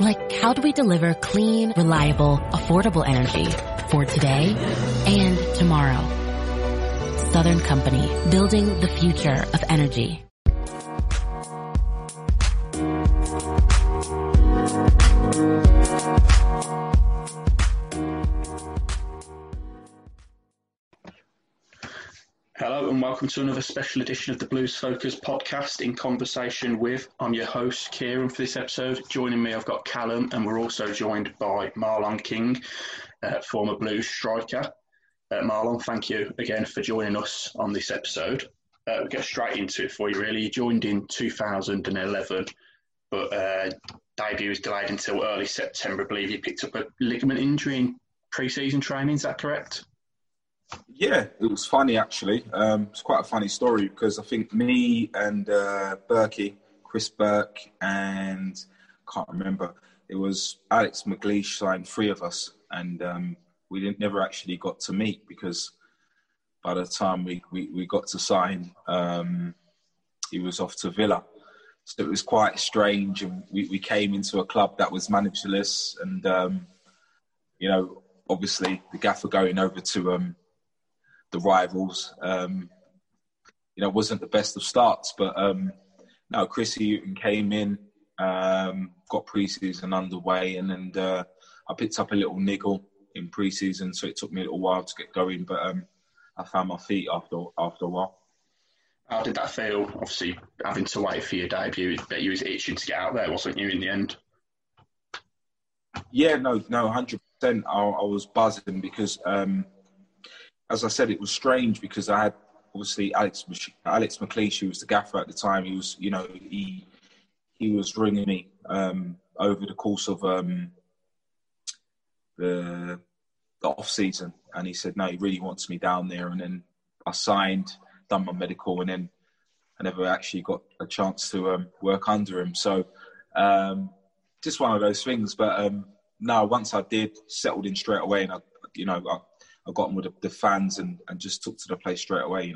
Like, how do we deliver clean, reliable, affordable energy for today and tomorrow? Southern Company, building the future of energy. Hello and welcome to another special edition of the Blues Focus podcast in conversation with, I'm your host Kieran for this episode. Joining me I've got Callum, and we're also joined by Marlon King, former Blues striker. Marlon, thank you again for joining us on this episode. We'll get straight into it for you really. You joined in 2011, but debut was delayed until early September. I believe you picked up a ligament injury in pre-season training, is that correct? Yeah, it was funny actually. It's quite a funny story because I think me and Chris Burke, and I can't remember, it was Alex McLeish signed three of us, and we never actually got to meet because by the time we got to sign, he was off to Villa. So it was quite strange, and we came into a club that was managerless, and obviously the gaffer going over to the rivals, wasn't the best of starts, but no, Chris Hughton came in, got pre-season underway, and I picked up a little niggle in pre-season, so it took me a little while to get going, but I found my feet after a while. How did that feel? Obviously, having to wait for your debut, but you was itching to get out there, wasn't you, in the end? Yeah, no, 100%. I was buzzing because... as I said, it was strange because I had obviously Alex McLeish, who was the gaffer at the time. He was, he was ringing me over the course of the off season, and he said, "No, he really wants me down there." And then I signed, done my medical, and then I never actually got a chance to work under him. So just one of those things. But no, once I did, settled in straight away, and I got on with the fans and just took to the play straight away,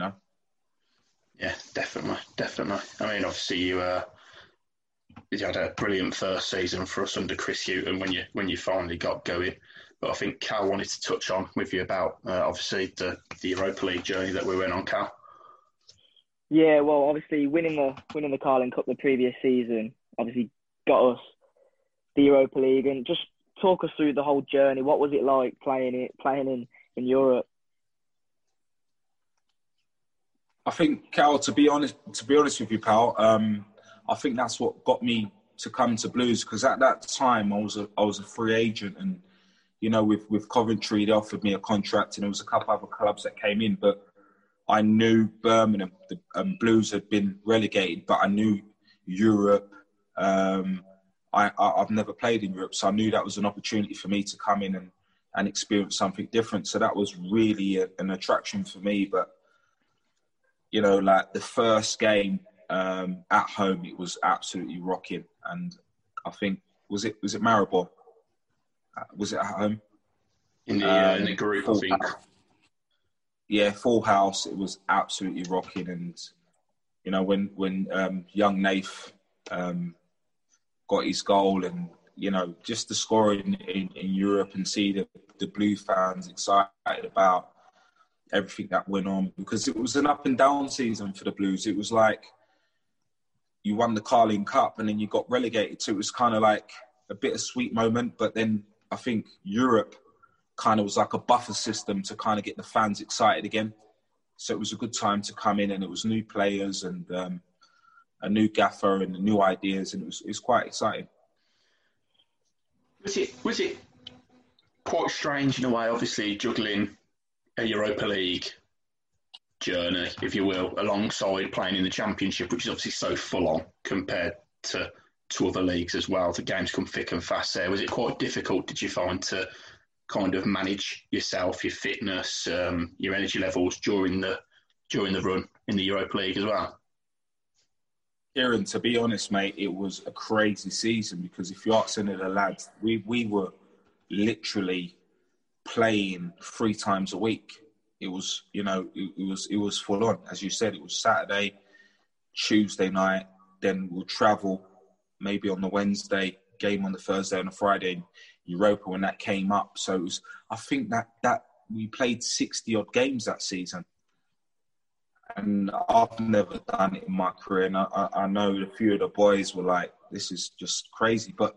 Yeah, definitely. I mean, obviously you had a brilliant first season for us under Chris Hughton when you finally got going. But I think Cal wanted to touch on with you about obviously the Europa League journey that we went on, Cal. Yeah, well, obviously winning the Carling Cup the previous season obviously got us the Europa League, and just talk us through the whole journey. What was it like playing in Europe? I think, Cal, to be honest with you, pal, I think that's what got me to come to Blues, because at that time I was a free agent, and with Coventry they offered me a contract, and there was a couple other clubs that came in, but I knew Birmingham and Blues had been relegated, but I knew Europe. I've never played in Europe, so I knew that was an opportunity for me to come in and experience something different. So that was really an attraction for me. But, the first game at home, it was absolutely rocking. And I think, was it Maribor? Was it at home? in the group, I think. House. Yeah, full house. It was absolutely rocking. And, you know, when young Nath got his goal and, you know, just the scoring in Europe and see the Blue fans excited about everything that went on, because it was an up and down season for the Blues. It was like you won the Carling Cup and then you got relegated. So it was kind of like a bittersweet moment. But then I think Europe kind of was like a buffer system to kind of get the fans excited again. So it was a good time to come in, and it was new players and a new gaffer and new ideas. And it was quite exciting. Was it quite strange in a way, obviously, juggling a Europa League journey, if you will, alongside playing in the Championship, which is obviously so full-on compared to other leagues as well. The games come thick and fast there. Was it quite difficult, did you find, to kind of manage yourself, your fitness, your energy levels during the run in the Europa League as well? Kieran, to be honest, mate, it was a crazy season, because if you ask any of the lads, we were literally playing 3 times a week. It was, you know, it was full on. As you said, it was Saturday, Tuesday night, then we'll travel maybe on the Wednesday, game on the Thursday and the Friday in Europa when that came up. So it was, I think that we played 60 odd games that season. And I've never done it in my career. And I know a few of the boys were like, this is just crazy. But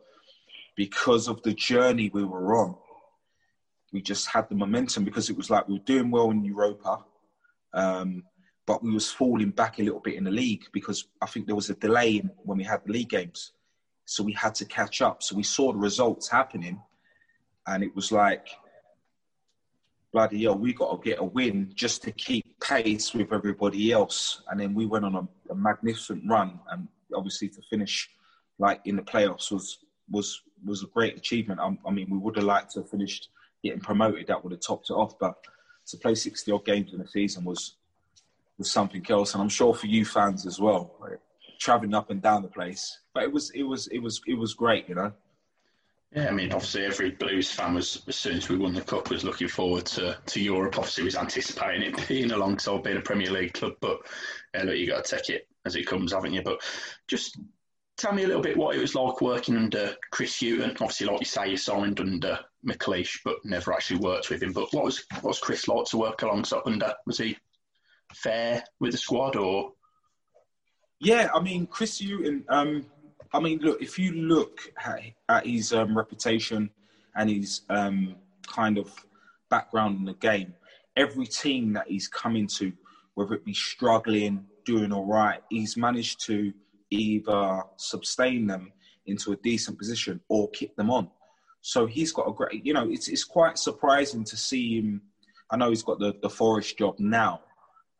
because of the journey we were on, we just had the momentum, because it was like we were doing well in Europa, but we was falling back a little bit in the league, because I think there was a delay when we had the league games. So we had to catch up. So we saw the results happening, and it was like, bloody hell, we got to get a win just to keep pace with everybody else. And then we went on a magnificent run, and obviously to finish like in the playoffs was a great achievement. I mean, we would have liked to have finished getting promoted. That would have topped it off, but to play 60 odd games in a season was something else. And I'm sure for you fans as well, right? Traveling up and down the place, but it was great, you know. Yeah, I mean, obviously every Blues fan was, as soon as we won the cup, was looking forward to Europe. Obviously, was anticipating it being alongside being a Premier League club, but look, you got to take it as it comes, haven't you? But just tell me a little bit what it was like working under Chris Hughton. Obviously, like you say, you signed under McLeish, but never actually worked with him. But what was Chris like to work alongside under? Was he fair with the squad, or? Yeah, I mean, Chris Hughton, I mean, look, if you look at his reputation and his kind of background in the game, every team that he's come into, whether it be struggling, doing all right, he's managed to either sustain them into a decent position or kick them on. So he's got a great, you know, it's quite surprising to see him. I know he's got the Forest job now,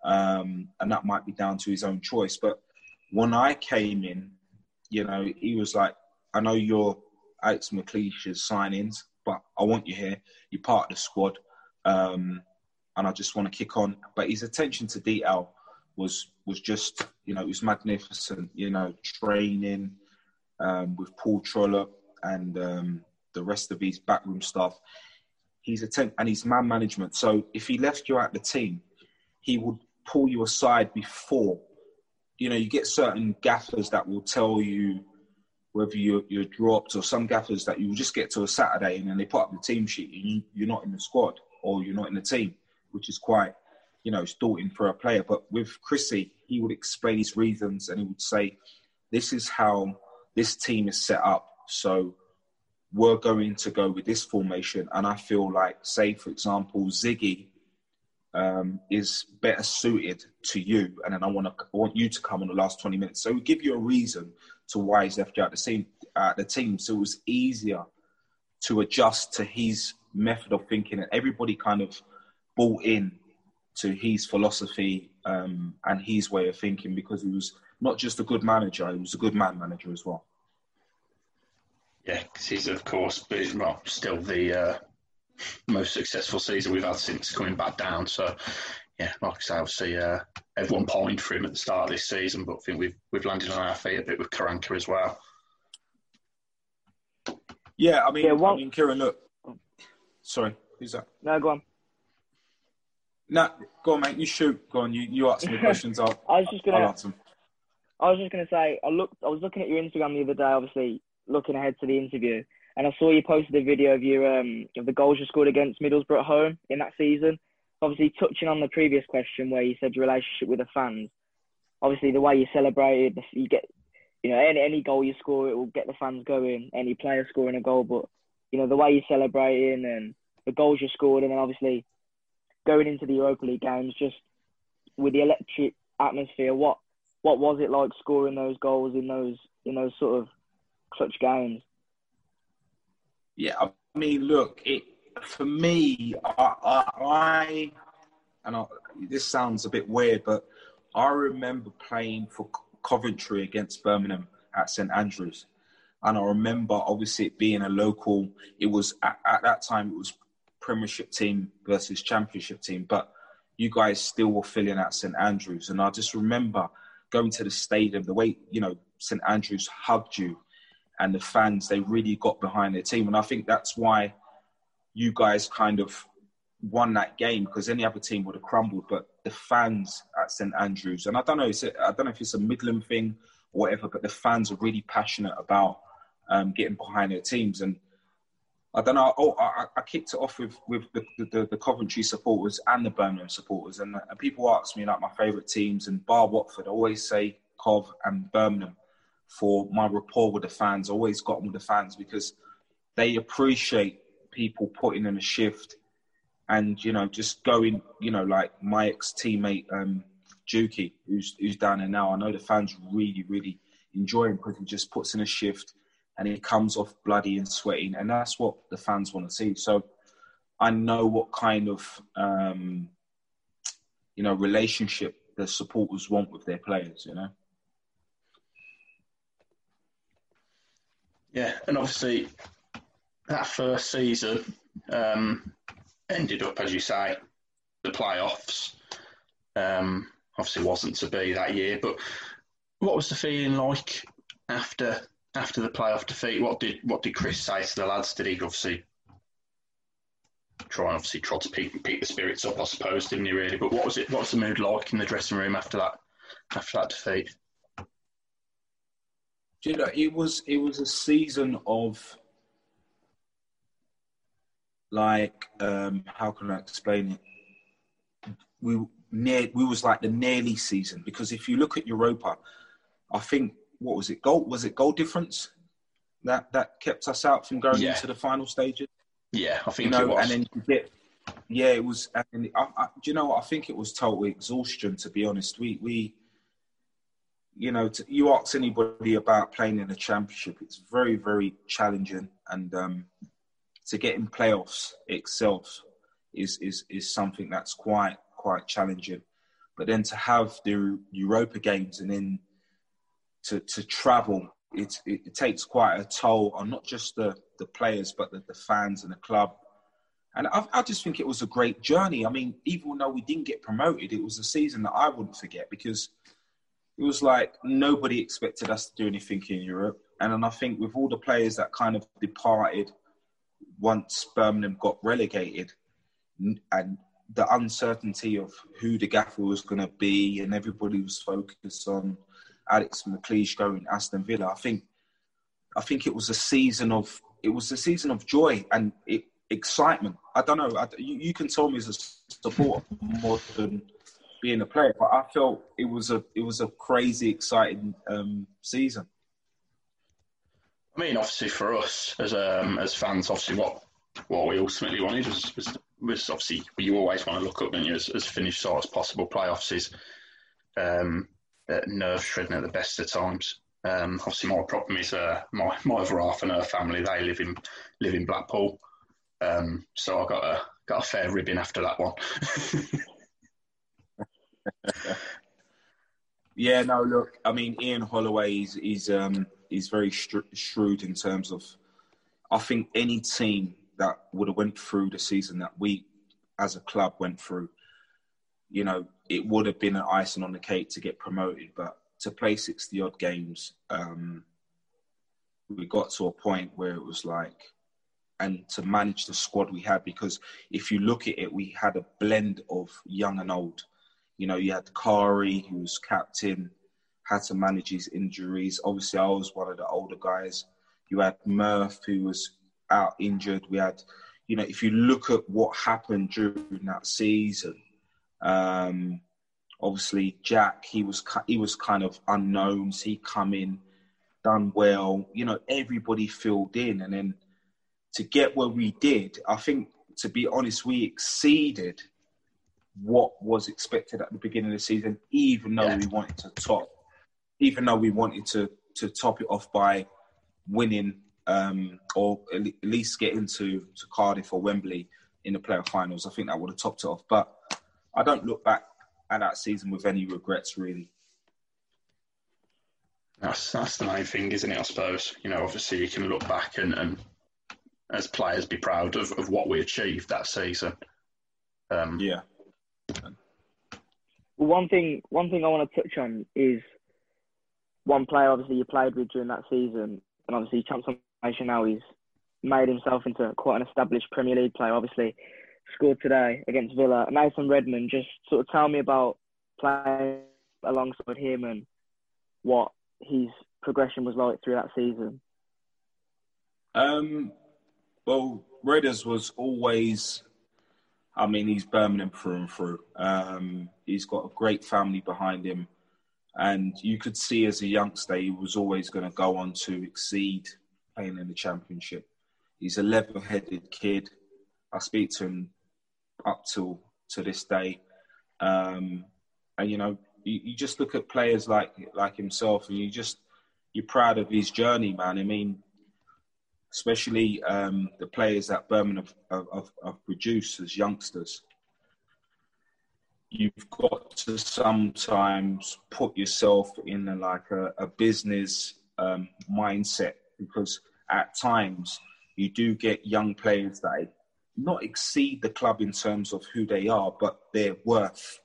and that might be down to his own choice, but when I came in, you know, he was like, I know you're Alex McLeish's signings, but I want you here. You're part of the squad. And I just want to kick on. But his attention to detail was just, you know, it was magnificent, you know, training with Paul Trollope and the rest of his backroom staff. And his man management. So if he left you out the team, he would pull you aside before. You know, you get certain gaffers that will tell you whether you're dropped, or some gaffers that you will just get to a Saturday and then they put up the team sheet and you're not in the squad or you're not in the team, which is quite, you know, it's daunting for a player. But with Chrissy, he would explain his reasons and he would say, this is how this team is set up. So we're going to go with this formation. And I feel like, say, for example, Žigić, is better suited to you, and then I want you to come on the last 20 minutes. So we give you a reason to why he's left you out the team. So it was easier to adjust to his method of thinking, and everybody kind of bought in to his philosophy and his way of thinking, because he was not just a good manager, he was a good man manager as well. Yeah, because he's, of course, well, still the... most successful season we've had since coming back down. So, yeah, like I say, obviously everyone pined for him at the start of this season, but I think we've landed on our feet a bit with Karanka as well. Yeah, I mean, Kieran, look. Sorry. Who's that? No, go on. No, go on, mate. You shoot. Go on. You ask me questions. I'll answer them. I was just going to say, I was looking at your Instagram the other day, obviously, looking ahead to the interview, and I saw you posted a video of your of the goals you scored against Middlesbrough at home in that season. Obviously, touching on the previous question where you said your relationship with the fans, obviously, the way you celebrated, you get, you know, any goal you score, it will get the fans going, any player scoring a goal, but, you know, the way you're celebrating and the goals you scored, and then obviously going into the Europa League games, just with the electric atmosphere, what was it like scoring those goals in those sort of clutch games? Yeah, I mean, look, for me, this sounds a bit weird, but I remember playing for Coventry against Birmingham at St Andrews, and I remember obviously it being a local. It was at that time it was Premiership team versus Championship team, but you guys still were filling at St Andrews, and I just remember going to the stadium, the way, you know, St Andrews hugged you and the fans, they really got behind their team. And I think that's why you guys kind of won that game, because any other team would have crumbled. But the fans at St Andrews, and I don't know if it's a Midland thing or whatever, but the fans are really passionate about getting behind their teams. And I don't know, I kicked it off with the Coventry supporters and the Birmingham supporters. And people ask me, like, my favourite teams, and bar Watford, I always say Cov and Birmingham for my rapport with the fans. I always got them with the fans because they appreciate people putting in a shift and, you know, just going, you know, like my ex-teammate, Juki, who's down there now. I know the fans really, really enjoy him because he just puts in a shift and he comes off bloody and sweating, and that's what the fans want to see. So I know what kind of, you know, relationship the supporters want with their players, you know? Yeah, and obviously that first season ended up, as you say, the playoffs. Obviously wasn't to be that year, but what was the feeling like after the playoff defeat? What did Chris say to the lads? Did he obviously try to pick the spirits up, I suppose, didn't he really? But what was the mood like in the dressing room after that defeat? Do you know, it was a season of, like, how can I explain it? We was like the nearly season, because if you look at Europa, I think, what was it? Goal difference that kept us out from going into the final stages. Yeah, I think, you know, it was. And then, yeah, it was. And do you know what? I think it was total exhaustion, to be honest. We you know, you ask anybody about playing in a championship, it's very, very challenging, and to get in playoffs itself is something that's quite challenging. But then to have the Europa games and then to travel, it takes quite a toll on not just the players, but the fans and the club. And I just think it was a great journey. I mean, even though we didn't get promoted, it was a season that I wouldn't forget, because it was like nobody expected us to do anything in Europe. And then I think with all the players that kind of departed once Birmingham got relegated, and the uncertainty of who the gaffer was going to be, and everybody was focused on Alex McLeish going to Aston Villa. I think it was a season of joy and excitement. I don't know. You can tell me as a supporter more than being a player, but I felt it was a crazy, exciting season. I mean, obviously for us as fans, obviously what we ultimately wanted was obviously, you always want to look up, don't you, as finished side as possible. Playoffs is nerve shredding at the best of times. Obviously, my problem is my other half and her family. They live in Blackpool, so I got a fair ribbing after that one. Yeah, no, look, I mean, Ian Holloway is very shrewd in terms of, I think any team that would have went through the season that we as a club went through, you know, it would have been an icing on the cake to get promoted, but to play 60 odd games, we got to a point where it was like, and to manage the squad we had, because if you look at it, we had a blend of young and old. You know, you had Kari, who was captain, had to manage his injuries. Obviously, I was one of the older guys. You had Murph, who was out injured. We had, you know, if you look at what happened during that season, obviously Jack, he was kind of unknown. So he come in, done well. You know, everybody filled in, and then to get what we did, I think, to be honest, we exceeded what was expected at the beginning of the season, even though we wanted to top, even though we wanted to top it off by winning or at least get into to Cardiff or Wembley in the playoff finals. I think that would have topped it off. But I don't look back at that season with any regrets, really. That's the main thing, isn't it, I suppose? You know, obviously you can look back and as players be proud of what we achieved that season. One thing I want to touch on is one player obviously you played with during that season, and obviously transformation now, he's made himself into quite an established Premier League player, obviously scored today against Villa. Nathan Redmond, just sort of tell me about playing alongside him and what his progression was like through that season. Well, Redders was always... I mean, he's Birmingham through and through. He's got a great family behind him. And you could see as a youngster, he was always going to go on to exceed playing in the Championship. He's a level-headed kid. I speak to him up to this day. And, you know, you just look at players like himself, and you're proud of his journey, man. I mean, especially the players that Birmingham have produced as youngsters. You've got to sometimes put yourself in a business mindset, because at times you do get young players that not exceed the club in terms of who they are, but their worth.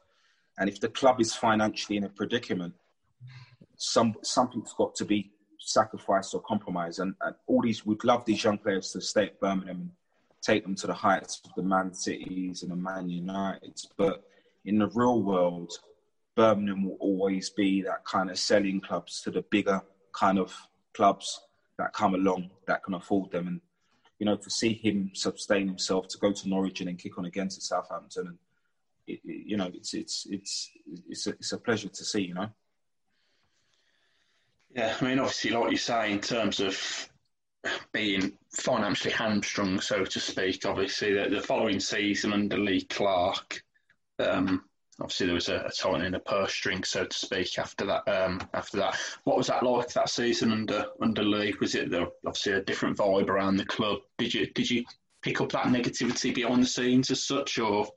And if the club is financially in a predicament, something's got to be sacrifice or compromise, and all these, we'd love these young players to stay at Birmingham and take them to the heights of the Man Cities and the Man Uniteds, but in the real world, Birmingham will always be that kind of selling clubs to the bigger kind of clubs that come along that can afford them. And you know, to see him sustain himself to go to Norwich and then kick on again to Southampton, and you know, it's a pleasure to see, you know. Yeah, I mean, obviously, like you say, in terms of being financially hamstrung, so to speak, obviously, the following season under Lee Clark, obviously there was a tightening of purse strings, so to speak, after that. What was that like that season under Lee? Was it obviously a different vibe around the club? Did you pick up that negativity behind the scenes as such, or...?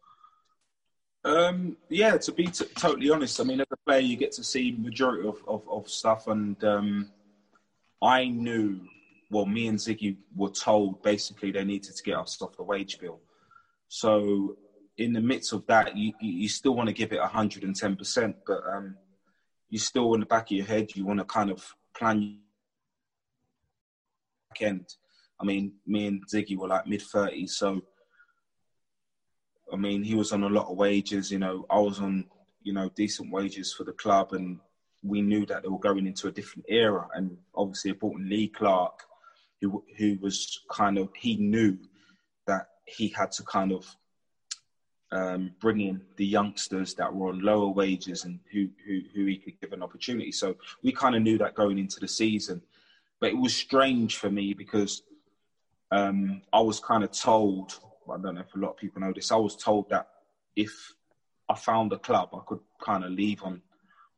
Yeah, to be totally honest, I mean, as a player, you get to see majority of stuff. And I knew, well, me and Žigić were told basically they needed to get us off the wage bill. So in the midst of that, you still want to give it 110%, but you still, in the back of your head, you want to kind of plan your back end. I mean, me and Žigić were like mid-30s, so I mean, he was on a lot of wages, you know, I was on, you know, decent wages for the club, and we knew that they were going into a different era. And obviously, it brought in Lee Clark, who was kind of, he knew that he had to kind of bring in the youngsters that were on lower wages and who he could give an opportunity. So we kind of knew that going into the season. But it was strange for me because I was kind of told... I don't know if a lot of people know this. I was told that if I found a club, I could kind of leave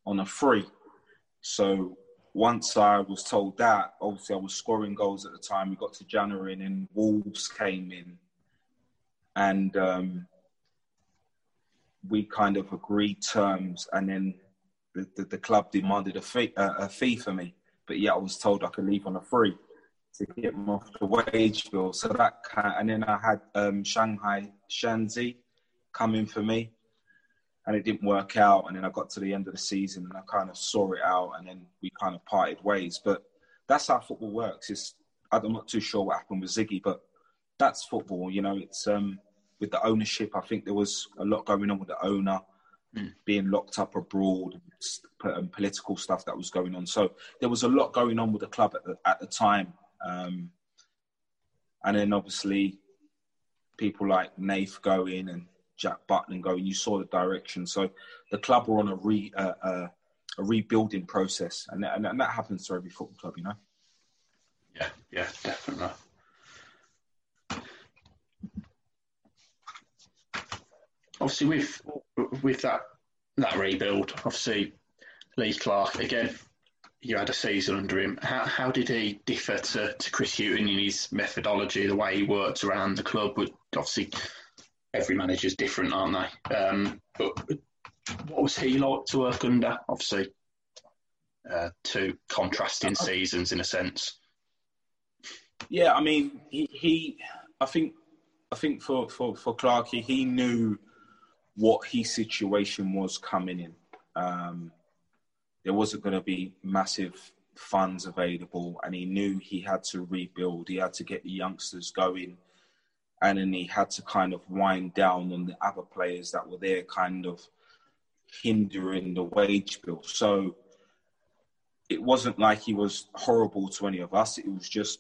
on a free. So once I was told that, obviously I was scoring goals at the time. We got to January and then Wolves came in, and we kind of agreed terms. And then the club demanded a fee for me, but yeah, I was told I could leave on a free to get them off the wage bill. So that kind of, and then I had Shanghai Shanzi come in for me, and it didn't work out. And then I got to the end of the season and I kind of saw it out, and then we kind of parted ways. But that's how football works. I'm not too sure what happened with Žigić, but that's football, you know. It's with the ownership, I think there was a lot going on with the owner being locked up abroad and political stuff that was going on. So there was a lot going on with the club at the time. And then obviously people like Nath going and Jack Butland going, you saw the direction. So the club were on a rebuilding process, and that happens to every football club, you know. Yeah, definitely. Obviously, with that rebuild, obviously, Lee Clark, again, you had a season under him. How did he differ to Chris Hughton in his methodology, the way he worked around the club? Obviously, every manager's different, aren't they? But what was he like to work under? Obviously, two contrasting seasons in a sense. Yeah, I mean, I think for Clarkie, he knew what his situation was coming in. There wasn't going to be massive funds available, and he knew he had to rebuild. He had to get the youngsters going, and then he had to kind of wind down on the other players that were there, kind of hindering the wage bill. So it wasn't like he was horrible to any of us. It was just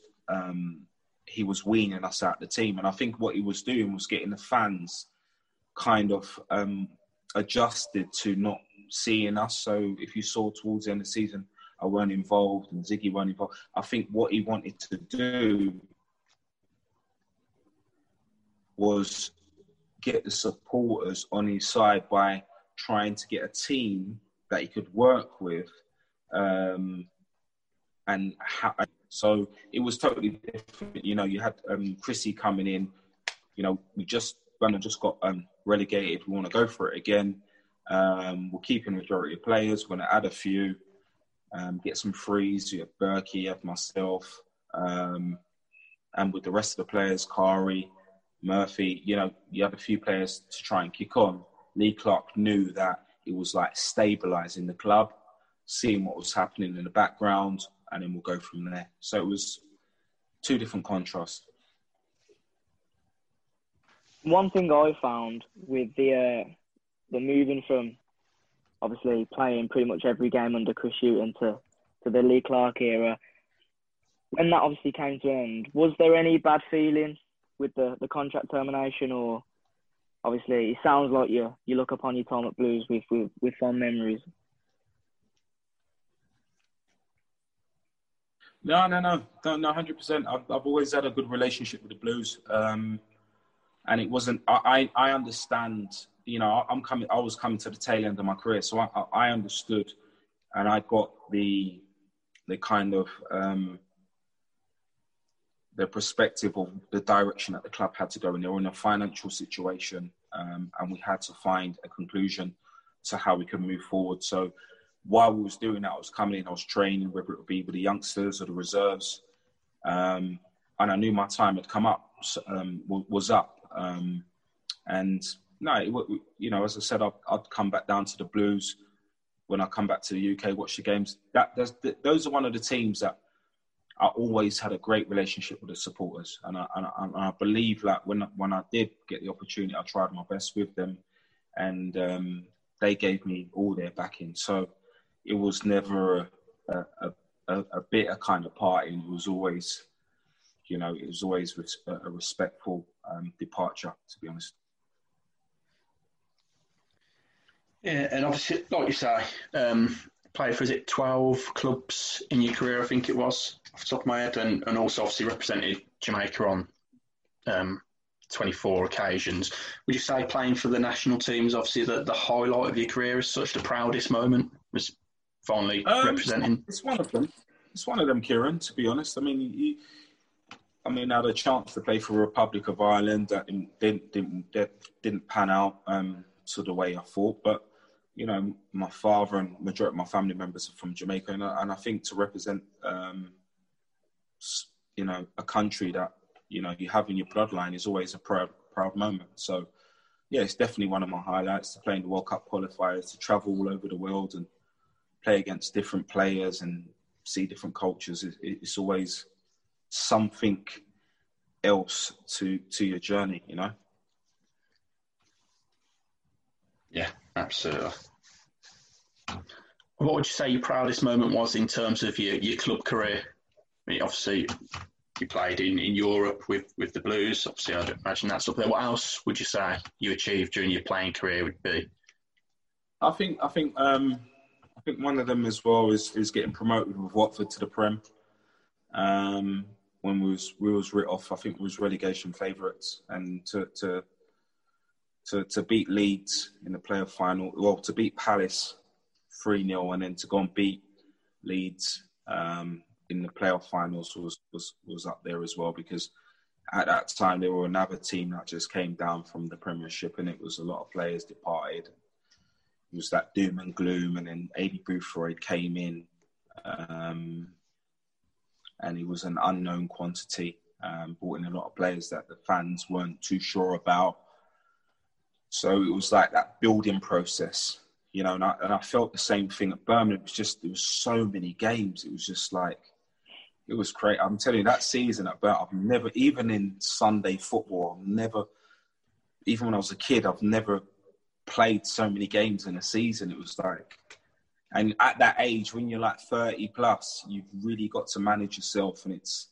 he was weaning us out the team. And I think what he was doing was getting the fans kind of adjusted to not seeing us. So if you saw towards the end of the season, I weren't involved and Ziggy weren't involved. I think what he wanted to do was get the supporters on his side by trying to get a team that he could work with. So it was totally different. You know, you had Chrissy coming in. You know, we just got relegated. We want to go for it again. We're keeping the majority of players. We're going to add a few, get some frees. You have Burke, you have myself. And with the rest of the players, Kari, Murphy, you know, you had a few players to try and kick on. Lee Clark knew that it was like stabilising the club, seeing what was happening in the background, and then we'll go from there. So it was two different contrasts. One thing I found with the moving from obviously playing pretty much every game under Chris Hughton to the Lee Clark era, when that obviously came to an end, was there any bad feeling with the contract termination? Or obviously it sounds like you look upon your time at Blues with fond memories. No, 100%. I've always had a good relationship with the Blues, and it wasn't. I understand. You know, I was coming to the tail end of my career, so I understood, and I got the kind of the perspective of the direction that the club had to go in. They were in a financial situation, and we had to find a conclusion to how we could move forward. So while we was doing that, I was coming in, I was training, whether it would be with the youngsters or the reserves. And I knew my time had come up, was up. And no, you know, as I said, I'd come back down to the Blues when I come back to the UK, watch the games. Those are one of the teams that I always had a great relationship with the supporters. And I believe that when I did get the opportunity, I tried my best with them. And they gave me all their backing. So it was never a bitter kind of party. It was always, you know, a respectful departure, to be honest. Yeah, and obviously, like you say, played for, 12 clubs in your career, I think it was, off the top of my head, and also obviously represented Jamaica on 24 occasions. Would you say playing for the national team is obviously the highlight of your career as such, the proudest moment was finally representing? It's one of them. It's one of them, Kieran, to be honest. I mean, I had a chance to play for the Republic of Ireland that didn't pan out to the way I thought. But, you know, my father and majority of my family members are from Jamaica. And I think to represent, you know, a country that, you know, you have in your bloodline is always a proud moment. So, yeah, it's definitely one of my highlights, to play in the World Cup qualifiers, to travel all over the world and play against different players and see different cultures. It's always something else to your journey, you know? Yeah, absolutely. What would you say your proudest moment was in terms of your club career? I mean, obviously, you played in Europe with the Blues. Obviously, I'd imagine that's up there. What else would you say you achieved during your playing career would be? I think one of them as well is getting promoted with Watford to the Prem. When we was writ off, I think we was relegation favourites, and to beat Leeds in the playoff final, well, to beat Palace 3-0, and then to go and beat Leeds in the playoff finals was up there as well, because at that time there were another team that just came down from the Premiership, and it was a lot of players departed. It was that doom and gloom, and then Aidy Boothroyd came in, and he was an unknown quantity, brought in a lot of players that the fans weren't too sure about. So it was like that building process, you know, and I felt the same thing at Birmingham. It was just, there was so many games. It was just like, it was crazy. I'm telling you, that season at Birmingham, I've never, even in Sunday football, I've never, even when I was a kid, I've never played so many games in a season. It was like, and at that age, when you're like 30 plus, you've really got to manage yourself, and it's,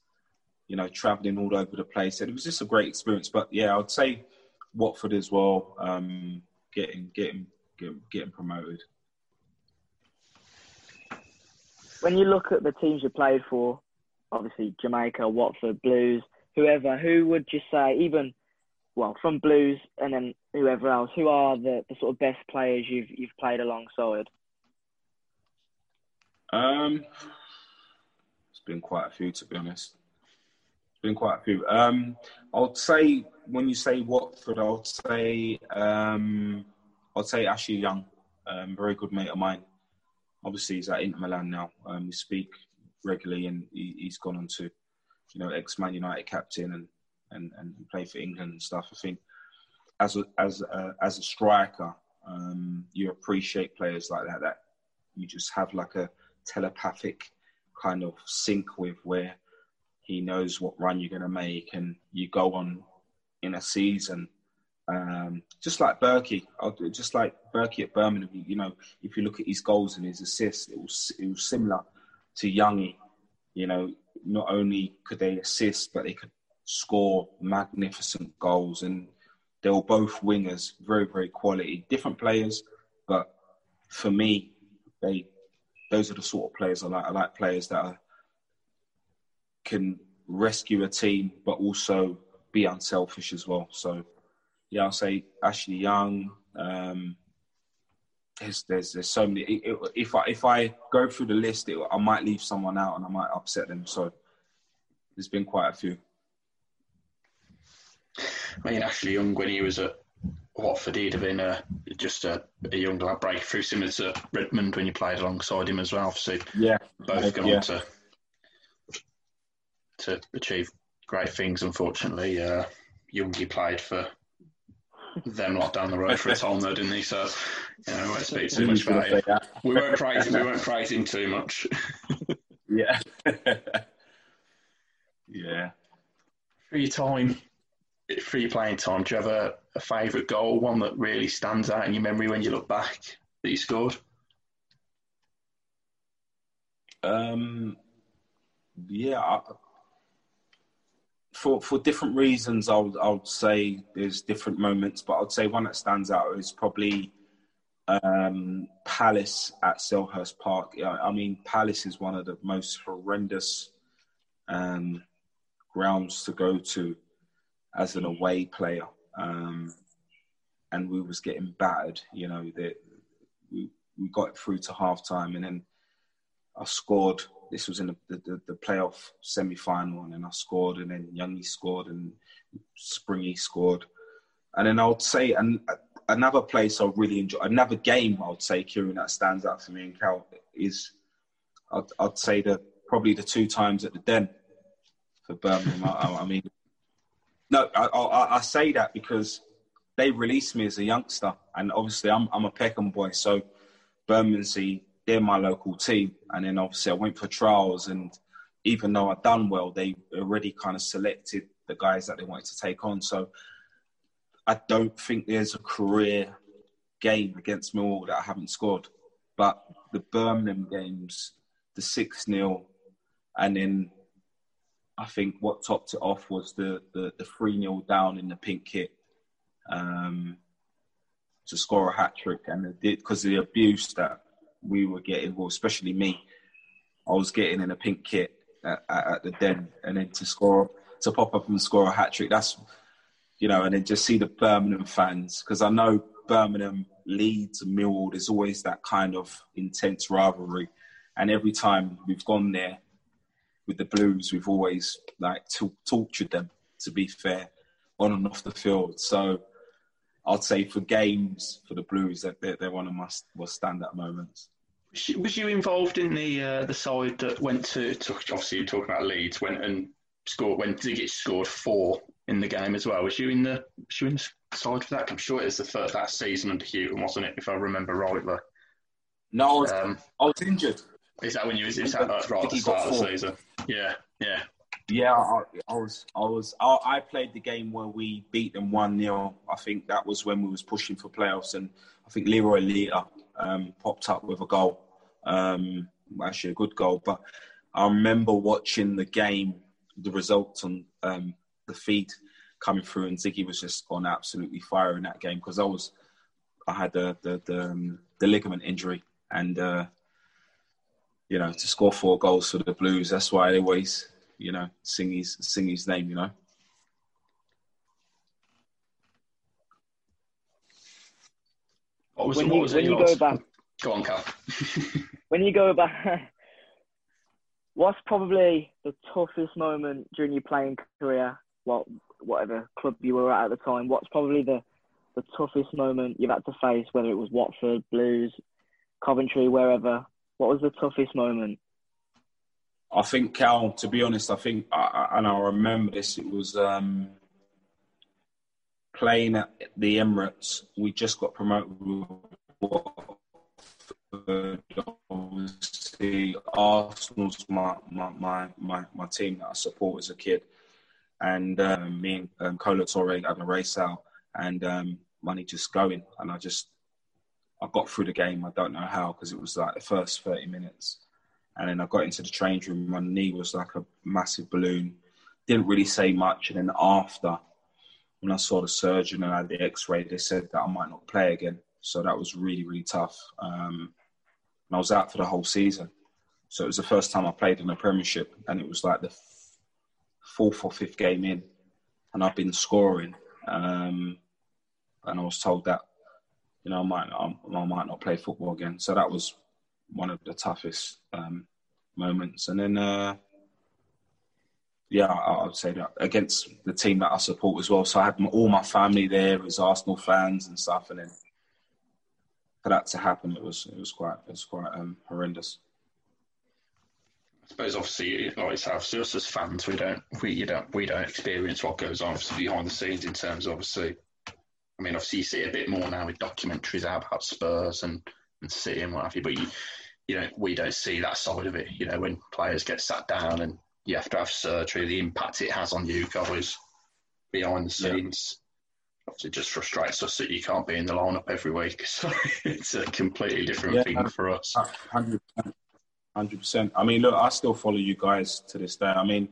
you know, travelling all over the place. And it was just a great experience. But yeah, I'd say Watford as well, getting promoted. When you look at the teams you played for, obviously Jamaica, Watford, Blues, whoever, who would you say, even, well, from Blues and then whoever else, who are the sort of best players you've played alongside? It's been quite a few, to be honest. I'd say, when you say Watford, I'd say Ashley Young, very good mate of mine. Obviously, he's at Inter Milan now. We speak regularly, and he's gone on to, you know, ex-Man United captain and play for England and stuff. I think as a striker, you appreciate players like that you just have like a telepathic kind of sync with, where he knows what run you're going to make, and you go on in a season. Just like Burke at Birmingham, you know, if you look at his goals and his assists, it was similar to Youngie. You know, not only could they assist, but they could score magnificent goals, and they were both wingers, very, very quality. Different players, but for me, those are the sort of players I like. I like players that can rescue a team, but also be unselfish as well. So, yeah, I'll say Ashley Young. There's so many. If I go through the list, I might leave someone out and I might upset them. So, there's been quite a few. I mean, Ashley Young, when he was at Watford, he'd have been just a young lad breakthrough, similar to Redmond when you played alongside him as well. So yeah, both gone on to achieve great things. Unfortunately, Youngie played for them lot down the road for a time though, didn't he? So you know, we won't speak too much about it. We weren't praising too much. Yeah, yeah. For your playing time, do you have a favourite goal, one that really stands out in your memory when you look back that you scored? For different reasons, I'll say there's different moments, but I'd say one that stands out is probably Palace at Selhurst Park. I mean, Palace is one of the most horrendous grounds to go to as an away player, and we was getting battered. You know, we got through to half-time, and then I scored. This was in the playoff semi-final, and then I scored, and then Youngie scored, and Springy scored. And then I would say another place I really enjoy, another game I would say, Kieran, that stands out for me and Cal, is I'd say probably the two times at the Den for Birmingham. I mean... No, I say that because they released me as a youngster, and obviously I'm a Peckham boy, so Bermondsey, they're my local team. And then obviously I went for trials, and even though I'd done well, they already kind of selected the guys that they wanted to take on. So I don't think there's a career game against Millwall that I haven't scored. But the Birmingham games, the 6-0, and then I think what topped it off was the 3-0 down in the pink kit to score a hat-trick. And because of the abuse that we were getting, well, especially me, I was getting in a pink kit at the Den. And then to pop up and score a hat-trick, that's, you know, and then just see the Birmingham fans. Because I know Birmingham, Leeds, Millwall, there's always that kind of intense rivalry. And every time we've gone there with the Blues, we've always tortured them, to be fair, on and off the field. So I'd say for games, for the Blues, they're one of my stand-up moments. Was you involved in the side that went to obviously you're talking about Leeds, went and scored, when Žigić scored 4 in the game as well? Was you in the side for that? I'm sure it was the first that season under Hughton, wasn't it, if I remember rightly? No, I was injured. Is that when you was right at the start of the season? Yeah. I played the game where we beat them 1-0. I think that was when we was pushing for playoffs, and I think Leroy Leiter popped up with a goal. Actually, a good goal. But I remember watching the game, the results on the feed coming through, and Žigić was just on absolutely fire in that game because I had the ligament injury, and you know, to score 4 goals for the Blues, that's why I always, you know, sing his name, you know. When you go back, what's probably the toughest moment during your playing career, whatever club you were at the time, what's probably the toughest moment you've had to face, whether it was Watford, Blues, Coventry, wherever? What was the toughest moment? I think, Cal, to be honest, I remember this, it was playing at the Emirates. We just got promoted with Watford. Obviously, Arsenal's my team that I support as a kid. And me and Cola Torre had a race out, and money just going. And I got through the game. I don't know how, because it was the first 30 minutes. And then I got into the change room. My knee was like a massive balloon. Didn't really say much. And then after, when I saw the surgeon and I had the x-ray, they said that I might not play again. So that was really, really tough. And I was out for the whole season. So it was the first time I played in the Premiership. And it was like the fourth or fifth game in. And I've been scoring. And I was told that, you know, I might not play football again. So that was one of the toughest moments. And then, I would say that against the team that I support as well. So I had all my family there as Arsenal fans and stuff. And then for that to happen, it was quite horrendous. I suppose, obviously, like yourself, so us as fans, we don't experience what goes on behind the scenes in terms of, obviously. I mean, obviously, you see it a bit more now with documentaries out about Spurs and City and what have you, but we don't see that side of it. You know, when players get sat down and you have to have surgery, the impact it has on you guys behind the scenes. Yeah. Obviously, it just frustrates us that you can't be in the lineup every week. So it's a completely different thing for us. 100%. I mean, look, I still follow you guys to this day. I mean,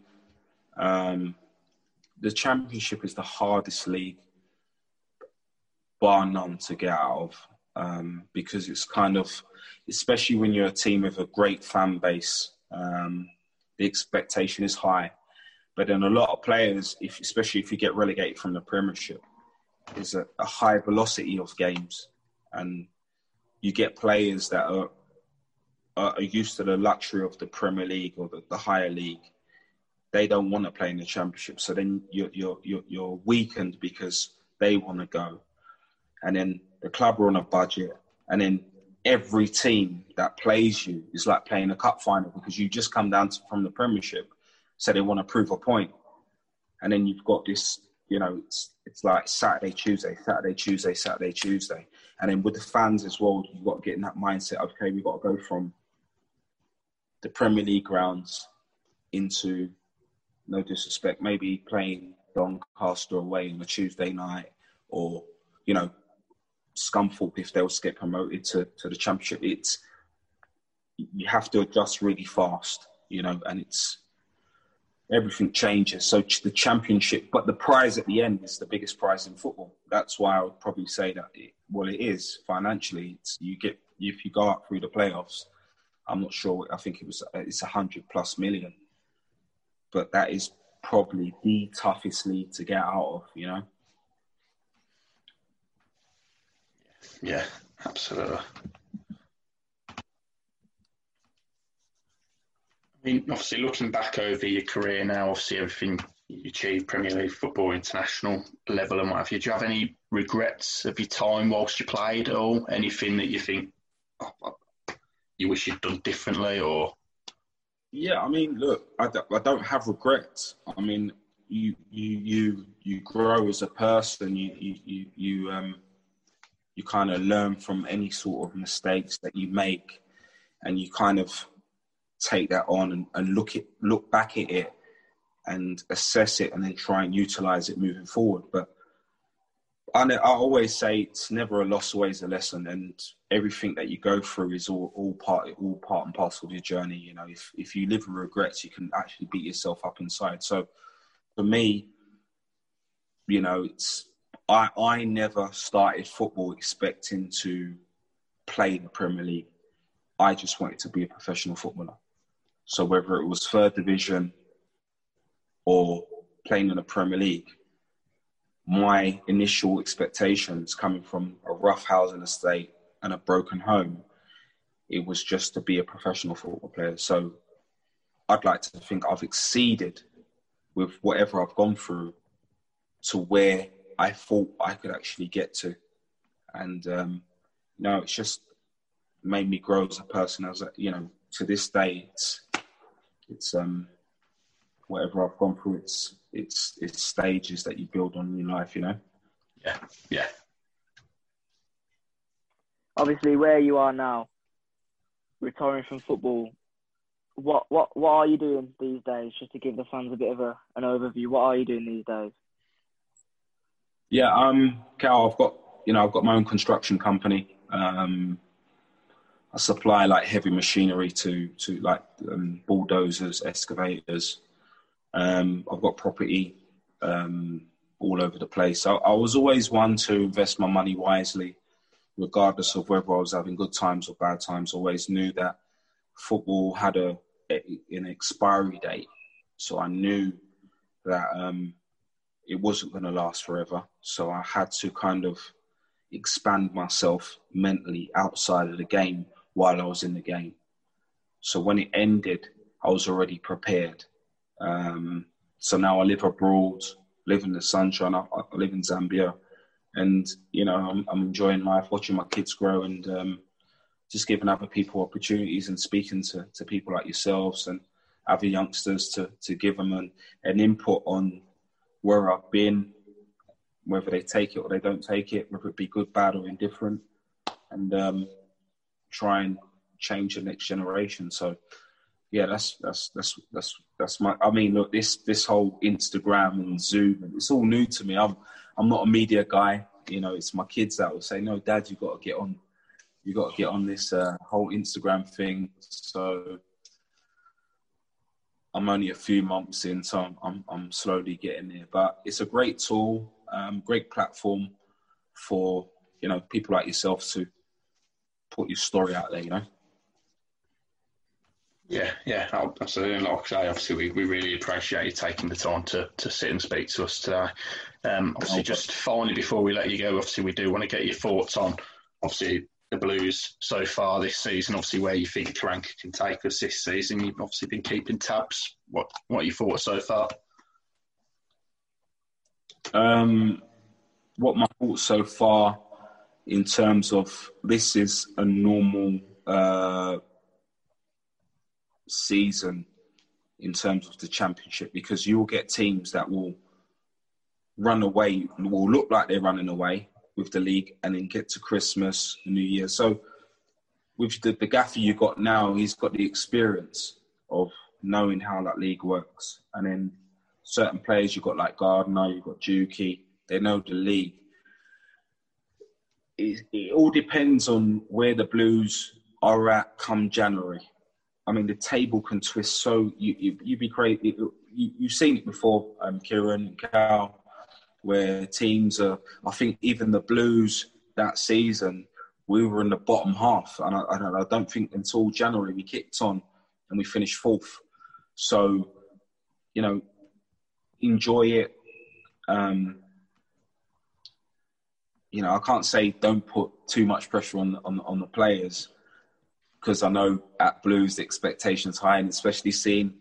the Championship is the hardest league, bar none, to get out of, because it's kind of, especially when you're a team with a great fan base, the expectation is high. But then a lot of players, especially if you get relegated from the Premiership, there's a high velocity of games, and you get players that are used to the luxury of the Premier League or the higher league. They don't want to play in the Championship, so then you're weakened because they want to go. And then the club are on a budget. And then every team that plays you is like playing a cup final, because you just come down from the Premiership. So they want to prove a point. And then you've got this, you know, it's like Saturday, Tuesday. And then with the fans as well, you've got to get in that mindset, okay, we've got to go from the Premier League grounds into, no disrespect, maybe playing Doncaster away on a Tuesday night, or, you know, Scunthorpe if they'll get promoted to the Championship. It's, you have to adjust really fast, you know, and it's, everything changes. So the Championship, but the prize at the end is the biggest prize in football. That's why I would probably say that, it is financially. It's, you get, if you go up through the playoffs, I'm not sure, I think it's 100+ million. But that is probably the toughest league to get out of, you know? Yeah, absolutely. I mean, obviously, looking back over your career now, obviously everything you achieved, Premier League football, international level and what have you, do you have any regrets of your time whilst you played at all? Anything that you think you wish you'd done differently, or...? Yeah, I mean, look, I don't have regrets. I mean, you grow as a person. You kind of learn from any sort of mistakes that you make, and you kind of take that on and look back at it and assess it, and then try and utilize it moving forward. But I always say it's never a loss, always a lesson, and everything that you go through is all part and parcel of your journey. You know, if you live with regrets, you can actually beat yourself up inside. So, for me, you know, it's I never started football expecting to play the Premier League. I just wanted to be a professional footballer. So whether it was third division or playing in the Premier League, my initial expectations coming from a rough housing estate and a broken home, it was just to be a professional football player. So I'd like to think I've exceeded with whatever I've gone through to where I thought I could actually get to. And, no, it's just made me grow as a person. As a, you know, to this day, it's whatever I've gone through, it's stages that you build on in life, you know? Yeah, yeah. Obviously, where you are now, retiring from football, what are you doing these days? Just to give the fans a bit of an overview, what are you doing these days? Yeah, Cal, I've got my own construction company. I supply like heavy machinery to like bulldozers, excavators. I've got property all over the place. I was always one to invest my money wisely, regardless of whether I was having good times or bad times. I always knew that football had an expiry date. So I knew that it wasn't going to last forever. So I had to kind of expand myself mentally outside of the game while I was in the game. So when it ended, I was already prepared. So now I live abroad, live in the sunshine. I live in Zambia, and, you know, I'm enjoying life, watching my kids grow, and just giving other people opportunities and speaking to people like yourselves and other youngsters to give them an input on where I've been, whether they take it or they don't take it, whether it be good, bad, or indifferent, and try and change the next generation. So, yeah, that's my. I mean, look, this whole Instagram and Zoom, it's all new to me. I'm not a media guy. You know, it's my kids that will say, "No, Dad, you got to get on. You got to get on this whole Instagram thing." So I'm only a few months in, so I'm slowly getting there. But it's a great tool, great platform for, you know, people like yourself to put your story out there. You know. Yeah, absolutely. And like I say, obviously, we really appreciate you taking the time to sit and speak to us today. Obviously, just finally, before we let you go, obviously, we do want to get your thoughts on, obviously, the Blues so far this season, obviously, where you think Karanka can take us this season. You've obviously been keeping tabs. What are your thoughts so far? What my thoughts so far in terms of this is a normal... season in terms of the Championship, because you'll get teams that will run away, will look like they're running away with the league, and then get to Christmas, New Year. So with the gaffer you got now, he's got the experience of knowing how that league works, and then certain players, you've got like Gardner, you've got Juki, they know the league. It all depends on where the Blues are at come January. I mean, the table can twist so... You'd be crazy. You've seen it before, Kieran and Cal, where teams are... I think even the Blues that season, we were in the bottom half. And I don't think until January we kicked on and we finished fourth. So, you know, enjoy it. You know, I can't say don't put too much pressure on the players, because I know at Blues the expectation's high, and especially seeing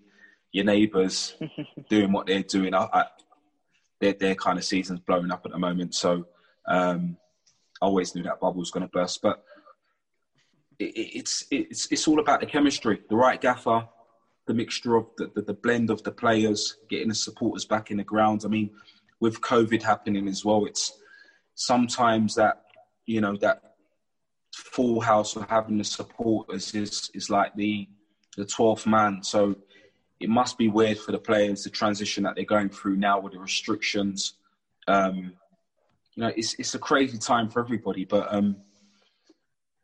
your neighbours doing what they're doing. Their kind of season's blowing up at the moment, so I always knew that bubble was going to burst. But it's all about the chemistry, the right gaffer, the mixture of the blend of the players, getting the supporters back in the ground. I mean, with COVID happening as well, it's sometimes that, you know, that full house of having the supporters is like the 12th man. So it must be weird for the players, the transition that they're going through now with the restrictions. You know, it's a crazy time for everybody. But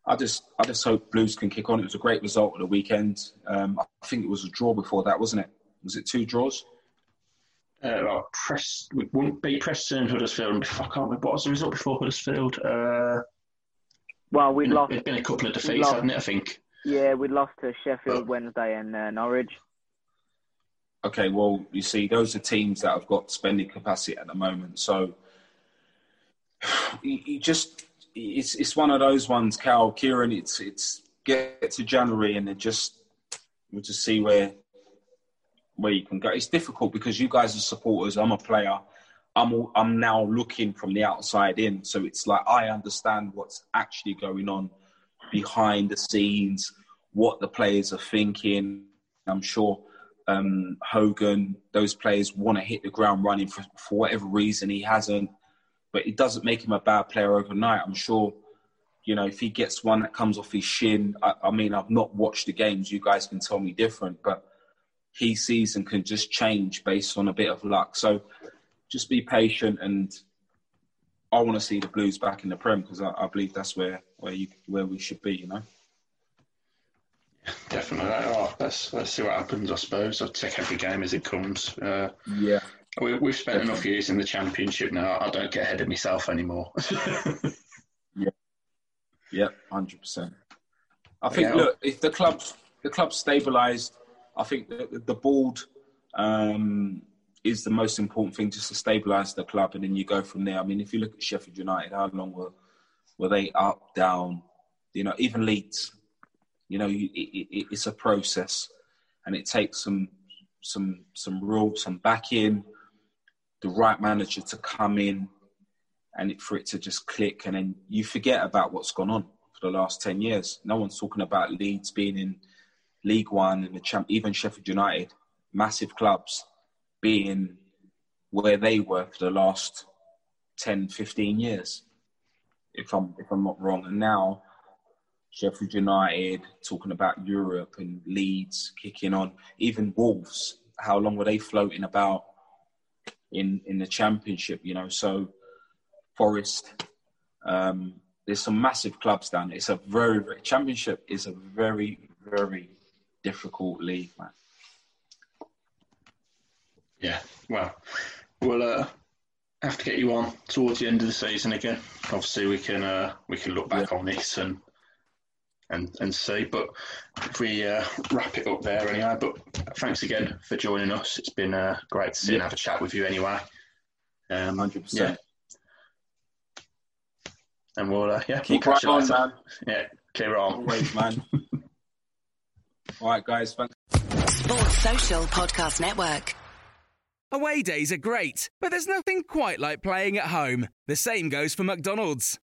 I just hope Blues can kick on. It was a great result at the weekend. I think it was a draw before that, wasn't it? Was it 2 draws? We beat Preston and Huddersfield. And I can't remember what was the result before Huddersfield. Well, we lost. There's been a couple of defeats, hasn't it? I think. Yeah, we lost to Sheffield Wednesday and Norwich. Okay, well, you see, those are teams that have got spending capacity at the moment. So you just, it's one of those ones, Cal, Kieran. It's get to January and then we'll just see where you can go. It's difficult because you guys are supporters. I'm a player. I'm now looking from the outside in. So it's like, I understand what's actually going on behind the scenes, what the players are thinking. I'm sure Hogan, those players want to hit the ground running for whatever reason. He hasn't, but it doesn't make him a bad player overnight. I'm sure, you know, if he gets one that comes off his shin, I mean, I've not watched the games. You guys can tell me different, but his season can just change based on a bit of luck. So just be patient, and I want to see the Blues back in the Prem, because I believe that's where we should be, you know? Definitely. Let's see what happens, I suppose. I'll take every game as it comes. Yeah. We've spent enough years in the Championship now. I don't get ahead of myself anymore. Yeah. Yeah, 100%. I think, look, if the club stabilised, I think the board is the most important thing, just to stabilise the club, and then you go from there. I mean, if you look at Sheffield United, how long were they up, down? You know, even Leeds. You know, it's a process, and it takes some real, some backing, the right manager to come in, and for it to just click, and then you forget about what's gone on for the last 10 years. No one's talking about Leeds being in League One and even Sheffield United, massive clubs, being where they were for the last 10, 15 years, if I'm not wrong. And now Sheffield United talking about Europe, and Leeds kicking on. Even Wolves, how long were they floating about in the Championship, you know? So Forest, there's some massive clubs down there. It's a very, very Championship is a very, very difficult league, man. Yeah, well, we'll have to get you on towards the end of the season again. Obviously, we can look back on this and see. But if we wrap it up there anyway. But thanks again for joining us. It's been great to see and have a chat with you anyway. 100%. Yeah. And we'll keep we'll catch right you on, man. Yeah, clear on. Always, man. All right, guys. Thanks. Sports Social Podcast Network. Away days are great, but there's nothing quite like playing at home. The same goes for McDonald's.